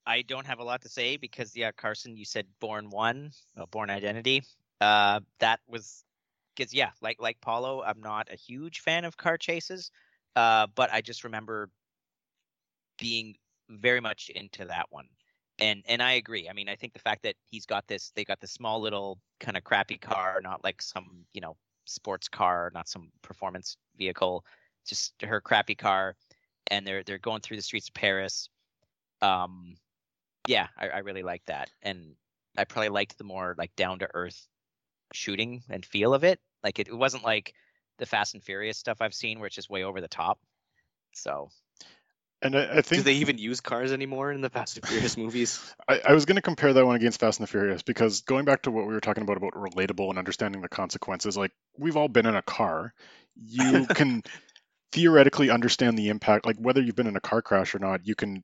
I don't have a lot to say because, yeah, Carson, you said Born One, uh, Born Identity. Uh, that was because, yeah, like like Paulo, I'm not a huge fan of car chases, uh, but I just remember being very much into that one. And and I agree. I mean, I think the fact that he's got this, they got this small little kind of crappy car, not like some, you know, sports car, not some performance vehicle, just her crappy car. And they're they're going through the streets of Paris. Um, yeah, I, I really like that. And I probably liked the more like down to earth shooting and feel of it. Like it, it wasn't like the Fast and Furious stuff I've seen, where it's just way over the top. So. And I, I think, do they even use cars anymore in the Fast and Furious movies? I, I was going to compare that one against Fast and the Furious, because going back to what we were talking about about relatable and understanding the consequences, like we've all been in a car. You can theoretically understand the impact, like whether you've been in a car crash or not, you can,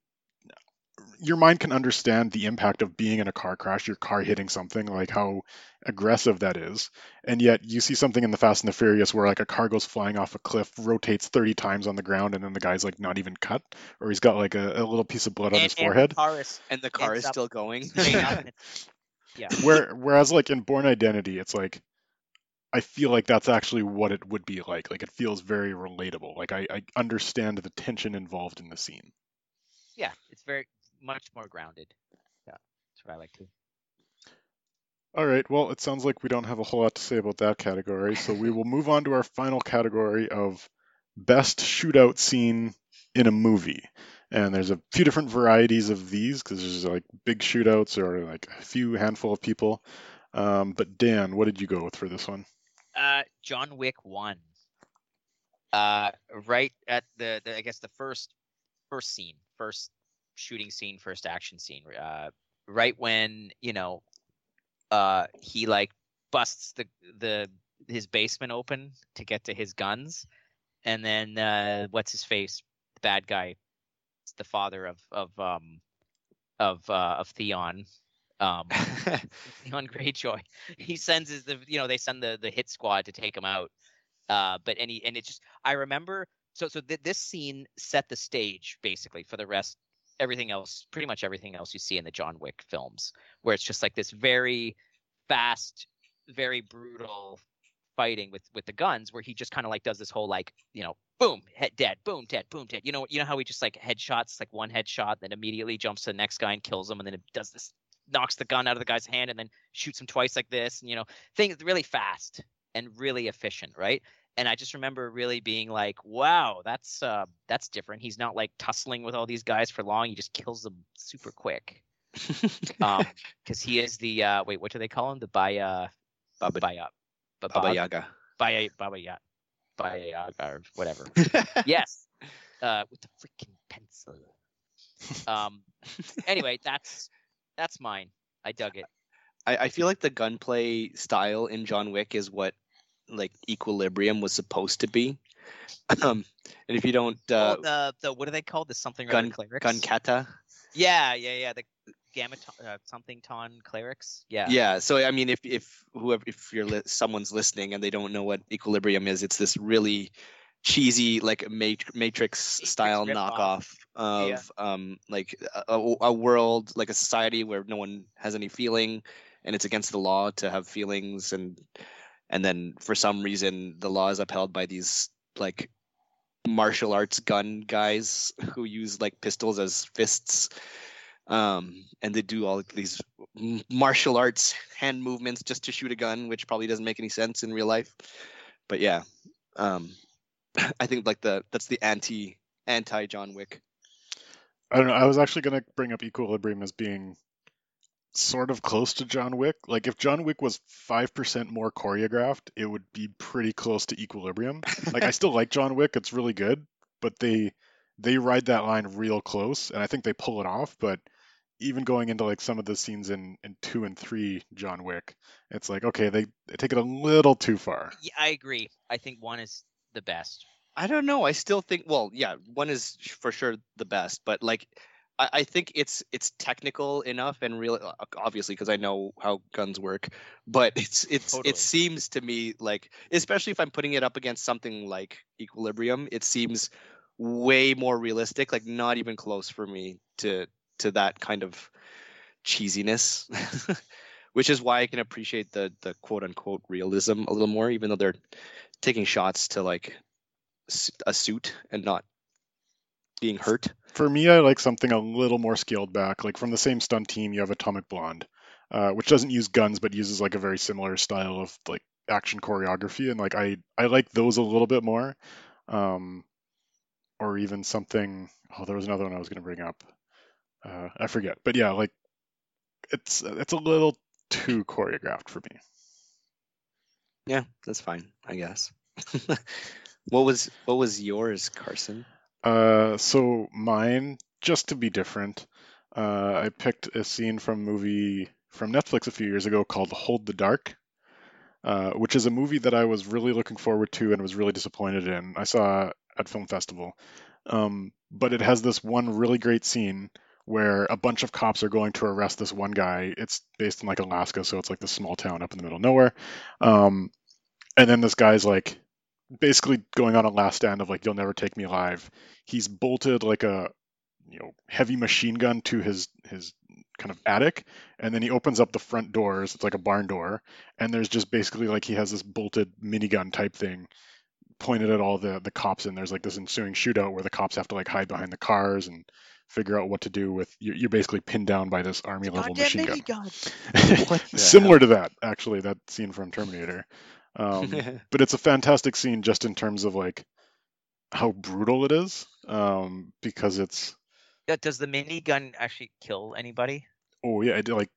your mind can understand the impact of being in a car crash, your car hitting something, like how aggressive that is. And yet you see something in the Fast and the Furious where like a car goes flying off a cliff, rotates thirty times on the ground, and then the guy's like not even cut, or he's got like a, a little piece of blood on and, his forehead. And the car is, and the car is still going. Yeah. Where, whereas like in Born Identity, it's like, I feel like that's actually what it would be like. Like it feels very relatable. Like I, I understand the tension involved in the scene. Yeah, it's very much more grounded. Yeah, that's what I like too. All right. Well, it sounds like we don't have a whole lot to say about that category, so we will move on to our final category of best shootout scene in a movie. And there's a few different varieties of these, because there's like big shootouts or like a few handful of people. Um, but Dan, what did you go with for this one? Uh, John Wick one. Uh, right at the, the I guess the first first scene, first shooting scene, first action scene. Uh, right when, you know, uh, he like busts the the his basement open to get to his guns, and then uh, what's his face, the bad guy, the father of of um of uh, of Theon. Um, Theon Greyjoy. He sends his, the you know they send the, the hit squad to take him out. Uh, but and he, and it just I remember so so th- this scene set the stage basically for the rest everything else pretty much everything else you see in the John Wick films, where it's just like this very fast, very brutal fighting with, with the guns, where he just kind of like does this whole like you know boom head dead boom dead boom dead you know you know how he just like headshots like one headshot, then immediately jumps to the next guy and kills him, and then it does this. Knocks the gun out of the guy's hand and then shoots him twice like this, and you know, things really fast and really efficient, right? And I just remember really being like, wow, that's uh, that's different. He's not like tussling with all these guys for long. He just kills them super quick. Um, because he is the uh, wait, what do they call him? The Baya, Baba, Baba, Baba, Baba Yaga, Baya, Baba Yaga, Baya Yaga, or whatever. Yes, uh, with the freaking pencil. Um, anyway, that's. That's mine. I dug it. I, I feel like the gunplay style in John Wick is what, like, Equilibrium was supposed to be. Um, and if you don't, uh, oh, the, the what are they called? The something gun clerics. Gun kata. Yeah, yeah, yeah. The gamma ton, uh, something ton clerics. Yeah. Yeah. So I mean, if if whoever if you're li- someone's listening and they don't know what Equilibrium is, it's this really cheesy like Matrix, Matrix style knockoff of yeah. um like a, a world, like a society where no one has any feeling, and it's against the law to have feelings, and and then for some reason the law is upheld by these like martial arts gun guys who use like pistols as fists, um and they do all these martial arts hand movements just to shoot a gun, which probably doesn't make any sense in real life. But yeah, um I think like the that's the anti anti John Wick. I don't know. I was actually going to bring up Equilibrium as being sort of close to John Wick. Like if John Wick was five percent more choreographed, it would be pretty close to Equilibrium. Like I still like John Wick. It's really good, but they they ride that line real close, and I think they pull it off, but even going into like some of the scenes in, in two and three John Wick, it's like, okay, they, they take it a little too far. Yeah, I agree. I think one is the best. I don't know. I still think, well, yeah, one is for sure the best, but like, I, I think it's it's technical enough and real, obviously, because I know how guns work. But it's it's totally. It seems to me like, especially if I'm putting it up against something like Equilibrium, it seems way more realistic. Like not even close for me to to that kind of cheesiness, which is why I can appreciate the the quote unquote realism a little more, even though they're taking shots to like a suit and not being hurt. For me, I like something a little more scaled back. Like from the same stunt team, you have Atomic Blonde, uh, which doesn't use guns but uses like a very similar style of like action choreography, and like I I like those a little bit more. Um, or even something. Oh, there was another one I was going to bring up. Uh, I forget. But yeah, like it's it's a little too choreographed for me. Yeah, that's fine, I guess. What was what was yours, Carson? Uh, so mine, just to be different, uh, I picked a scene from a movie from Netflix a few years ago called Hold the Dark, uh, which is a movie that I was really looking forward to and was really disappointed in. I saw it at Film Festival. Um, but it has this one really great scene where a bunch of cops are going to arrest this one guy. It's based in like Alaska, so it's like this small town up in the middle of nowhere. Um, and then this guy's like, basically going on a last stand of like, you'll never take me alive. He's bolted like a, you know, heavy machine gun to his his kind of attic, and then he opens up the front doors. It's like a barn door, and there's just basically like he has this bolted minigun type thing pointed at all the the cops, and there's like this ensuing shootout where the cops have to like hide behind the cars and figure out what to do with. You're, you're basically pinned down by this army level machine gun. gun. Similar hell? to that, actually, that scene from Terminator. Um, but it's a fantastic scene just in terms of like how brutal it is, um, because it's. Yeah, does the minigun actually kill anybody? Oh yeah, it, like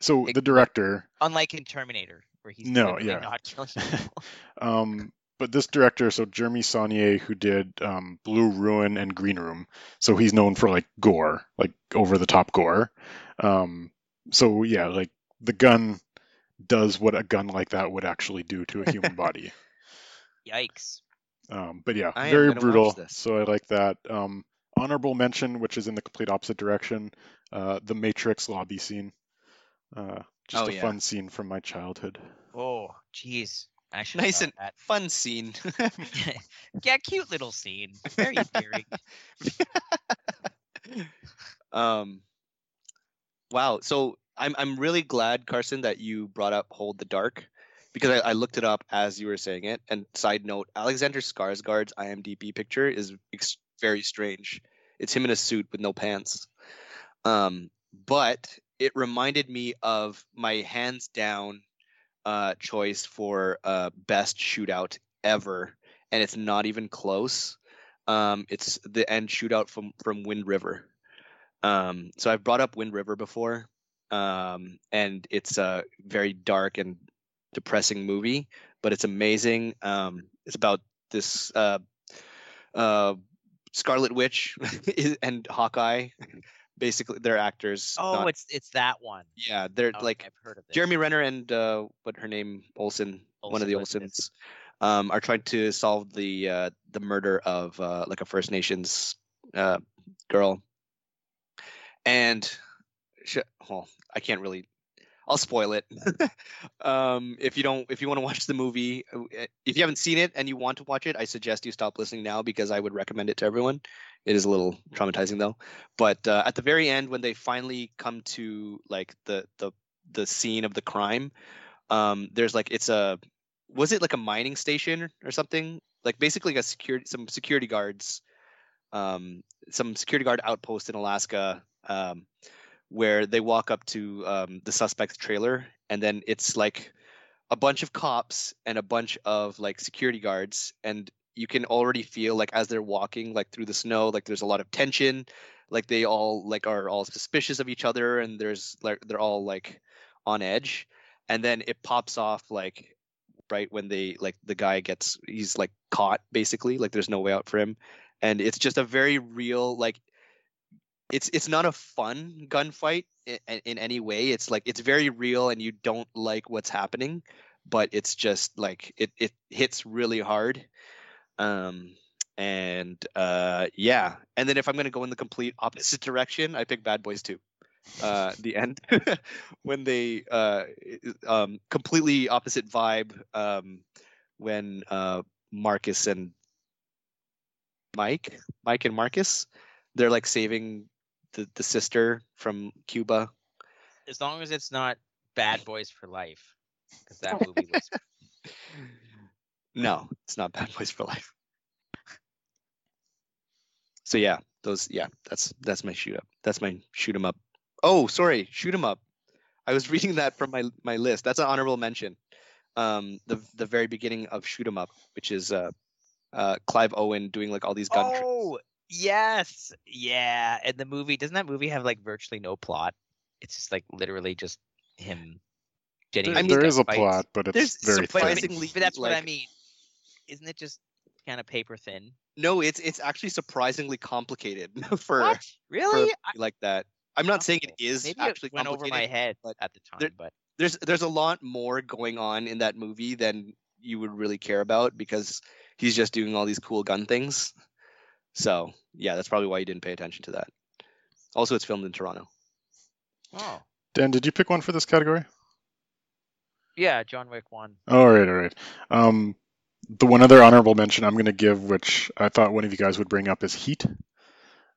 so it, the director. Unlike in Terminator, where he's no, yeah, not killing people. um, but this director, so Jeremy Saunier, who did um, Blue Ruin and Green Room, so he's known for like gore, like over the top gore. Um, so yeah, like the gun does what a gun like that would actually do to a human body. Yikes. Um, but yeah, I very brutal. So I like that. Um, honorable mention, which is in the complete opposite direction, uh, the Matrix lobby scene. Uh, just oh, a yeah. fun scene from my childhood. Oh, jeez. Nice and that. Fun scene. Yeah, cute little scene. Very endearing. um, wow. So I'm I'm really glad, Carson, that you brought up Hold the Dark, because I, I looked it up as you were saying it. And side note, Alexander Skarsgård's IMDb picture is ex- very strange. It's him in a suit with no pants. Um, but it reminded me of my hands down uh, choice for uh, best shootout ever, and it's not even close. Um, it's the end shootout from from Wind River. Um, so I've brought up Wind River before. Um, and it's a very dark and depressing movie, but it's amazing. Um, it's about this uh, uh, Scarlet Witch and Hawkeye. Basically, they're actors. Oh, not... it's it's that one. Yeah, they're oh, like I've heard of it. Jeremy Renner and uh, what her name Olsen, Olsen one of the Olsens, um, are trying to solve the uh, the murder of uh, like a First Nations uh, girl, and. Well, I can't really. I'll spoil it. um, if you don't, if you want to watch the movie, if you haven't seen it and you want to watch it, I suggest you stop listening now because I would recommend it to everyone. It is a little traumatizing though. But uh, at the very end, when they finally come to like the the the scene of the crime, um, there's like it's a was it like a mining station or something? Like basically a security some security guards, um, some security guard outpost in Alaska. Um, where they walk up to um, the suspect's trailer, and then it's like a bunch of cops and a bunch of like security guards, and you can already feel like as they're walking like through the snow, like there's a lot of tension, like they all like are all suspicious of each other, and there's like they're all like on edge, and then it pops off like right when they like the guy gets he's like caught basically, like there's no way out for him, and it's just a very real like it's it's not a fun gunfight in, in any way. It's like it's very real, and you don't like what's happening, but it's just like it it hits really hard. Um, and uh, yeah, and then if I'm gonna go in the complete opposite direction, I pick Bad Boys two. Uh, the end when they uh, um, completely opposite vibe. Um, when uh, Marcus and Mike, Mike and Marcus, they're like saving the, the sister from Cuba. As long as it's not Bad Boys for Life, because that movie was. No, it's not Bad Boys for Life. So yeah, those yeah, that's that's my shoot up. That's my shoot 'em up. Oh, sorry, shoot 'em up. I was reading that from my my list. That's an honorable mention. Um, the the very beginning of shoot 'em up, which is uh, uh, Clive Owen doing like all these gun tricks. Oh yes, yeah. And the movie doesn't that movie have like virtually no plot? It's just like literally just him getting. I mean, there is a fights. plot, but it's There's very surprisingly. Thin. But that's like, what I mean. Isn't it just kind of paper thin? No, it's it's actually surprisingly complicated for what? really for like that. I'm not saying it is Maybe actually it went complicated, over my head but at the time, there, but there's there's a lot more going on in that movie than you would really care about because he's just doing all these cool gun things. So yeah, that's probably why you didn't pay attention to that. Also, it's filmed in Toronto. Oh. Dan, did you pick one for this category? Yeah, John Wick one. All right, all right. Um, the one other honorable mention I'm going to give, which I thought one of you guys would bring up, is Heat.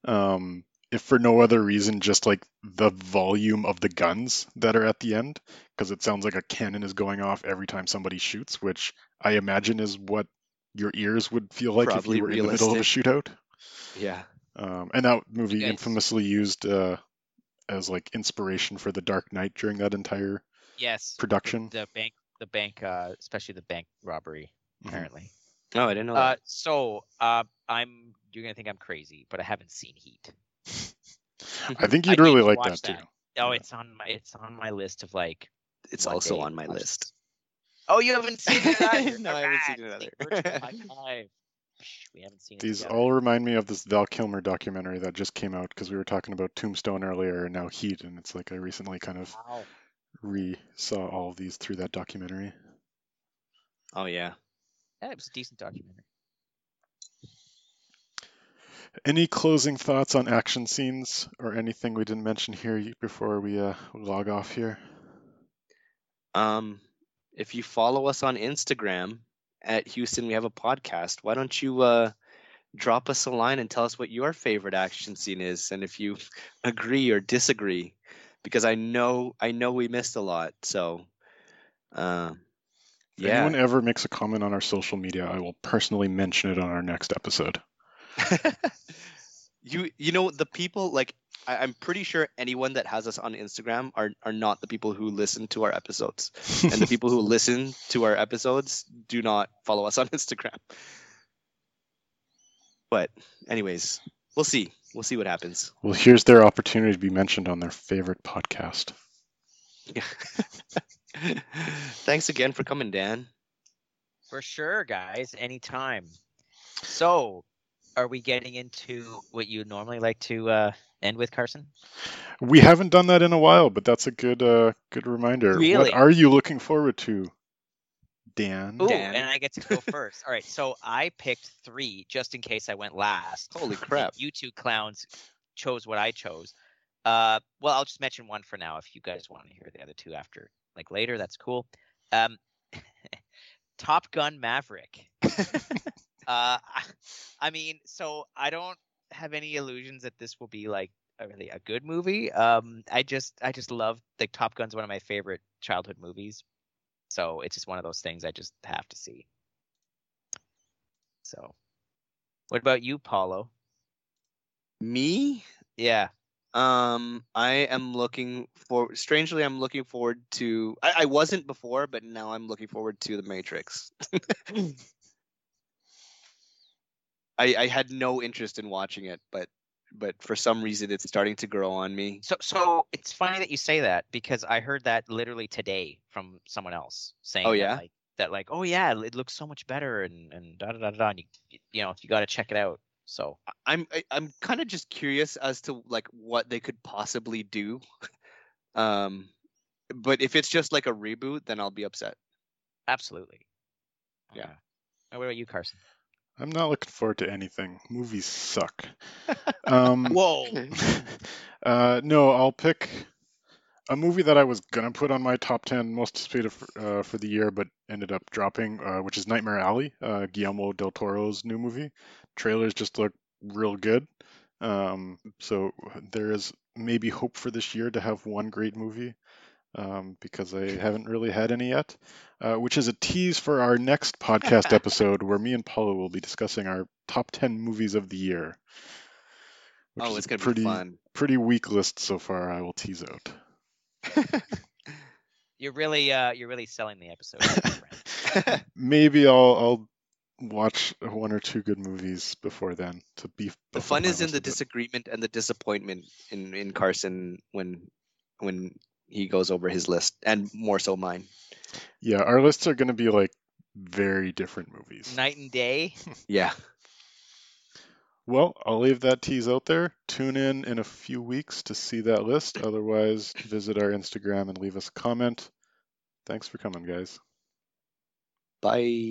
Um. If for no other reason, just like the volume of the guns that are at the end, because it sounds like a cannon is going off every time somebody shoots, which I imagine is what your ears would feel like Probably if you were realistic. in the middle of a shootout. Yeah. Um, and that movie guys... infamously used uh, as like inspiration for The Dark Knight during that entire yes production. The bank, the bank, uh, especially the bank robbery, apparently. Mm-hmm. Oh, I didn't know that. Uh, so uh, I'm you're gonna think I'm crazy, but I haven't seen Heat. I think you'd I really like that, that too. Oh, yeah. it's on my it's on my list of like. It's also on my list. Oh, you haven't seen it either. No, I haven't seen it either. We haven't seen These it all remind me of this Val Kilmer documentary that just came out because we were talking about Tombstone earlier and now Heat, and it's like I recently kind of wow. re-saw all of these through that documentary. Oh yeah, yeah, it was a decent documentary. Any closing thoughts on action scenes or anything we didn't mention here before we uh, log off here? Um, if you follow us on Instagram at Houston, we have a podcast. Why don't you uh, drop us a line and tell us what your favorite action scene is, and if you agree or disagree, because I know I know we missed a lot. So, uh, if yeah. anyone ever makes a comment on our social media, I will personally mention it on our next episode. you you know the people like I, I'm pretty sure anyone that has us on Instagram are are not the people who listen to our episodes, and the people who listen to our episodes do not follow us on Instagram. But anyways, we'll see we'll see what happens. Well, here's their opportunity to be mentioned on their favorite podcast. Thanks again for coming, Dan. For sure, guys, anytime. So are we getting into what you normally like to uh, end with, Carson? We haven't done that in a while, but that's a good uh, good reminder. Really? What are you looking forward to, Dan? Ooh, Dan. And I get to go first. All right, so I picked three just in case I went last. Holy crap. You two clowns chose what I chose. Uh, well, I'll just mention one for now. If you guys want to hear the other two after, like later, that's cool. Um, Top Gun Maverick. Uh, I mean, so I don't have any illusions that this will be like a really a good movie. Um, I just, I just love like Top Gun's one of my favorite childhood movies, so it's just one of those things I just have to see. So, what about you, Paulo? Me? Yeah. Um, I am looking for. Strangely, I'm looking forward to. I, I wasn't before, but now I'm looking forward to The Matrix. I, I had no interest in watching it, but but for some reason it's starting to grow on me. So so it's funny that you say that, because I heard that literally today from someone else saying oh, yeah? that, like, that like, oh yeah, it looks so much better and, and da da da da. And you, you know, you got to check it out. So I'm I'm kind of just curious as to like what they could possibly do. Um, but if it's just like a reboot, then I'll be upset. Absolutely. Yeah. Okay. What about you, Carson? I'm not looking forward to anything. Movies suck. Um, Whoa. uh, no, I'll pick a movie that I was going to put on my top ten most anticipated for, uh, for the year, but ended up dropping, uh, which is Nightmare Alley, uh, Guillermo del Toro's new movie. Trailers just look real good. Um, so there is maybe hope for this year to have one great movie. Um, because I haven't really had any yet, uh, which is a tease for our next podcast episode where me and Paula will be discussing our top ten movies of the year. Oh, it's going to be fun. Pretty weak list so far, I will tease out. You're really uh, you're really selling the episode. Maybe I'll I'll watch one or two good movies before then to beef. The fun is in the disagreement and the disappointment in, in Carson when when he goes over his list, and more so mine. Yeah, our lists are going to be like very different movies. Night and day. Yeah. Well, I'll leave that tease out there. Tune in in a few weeks to see that list. Otherwise, visit our Instagram and leave us a comment. Thanks for coming, guys. Bye.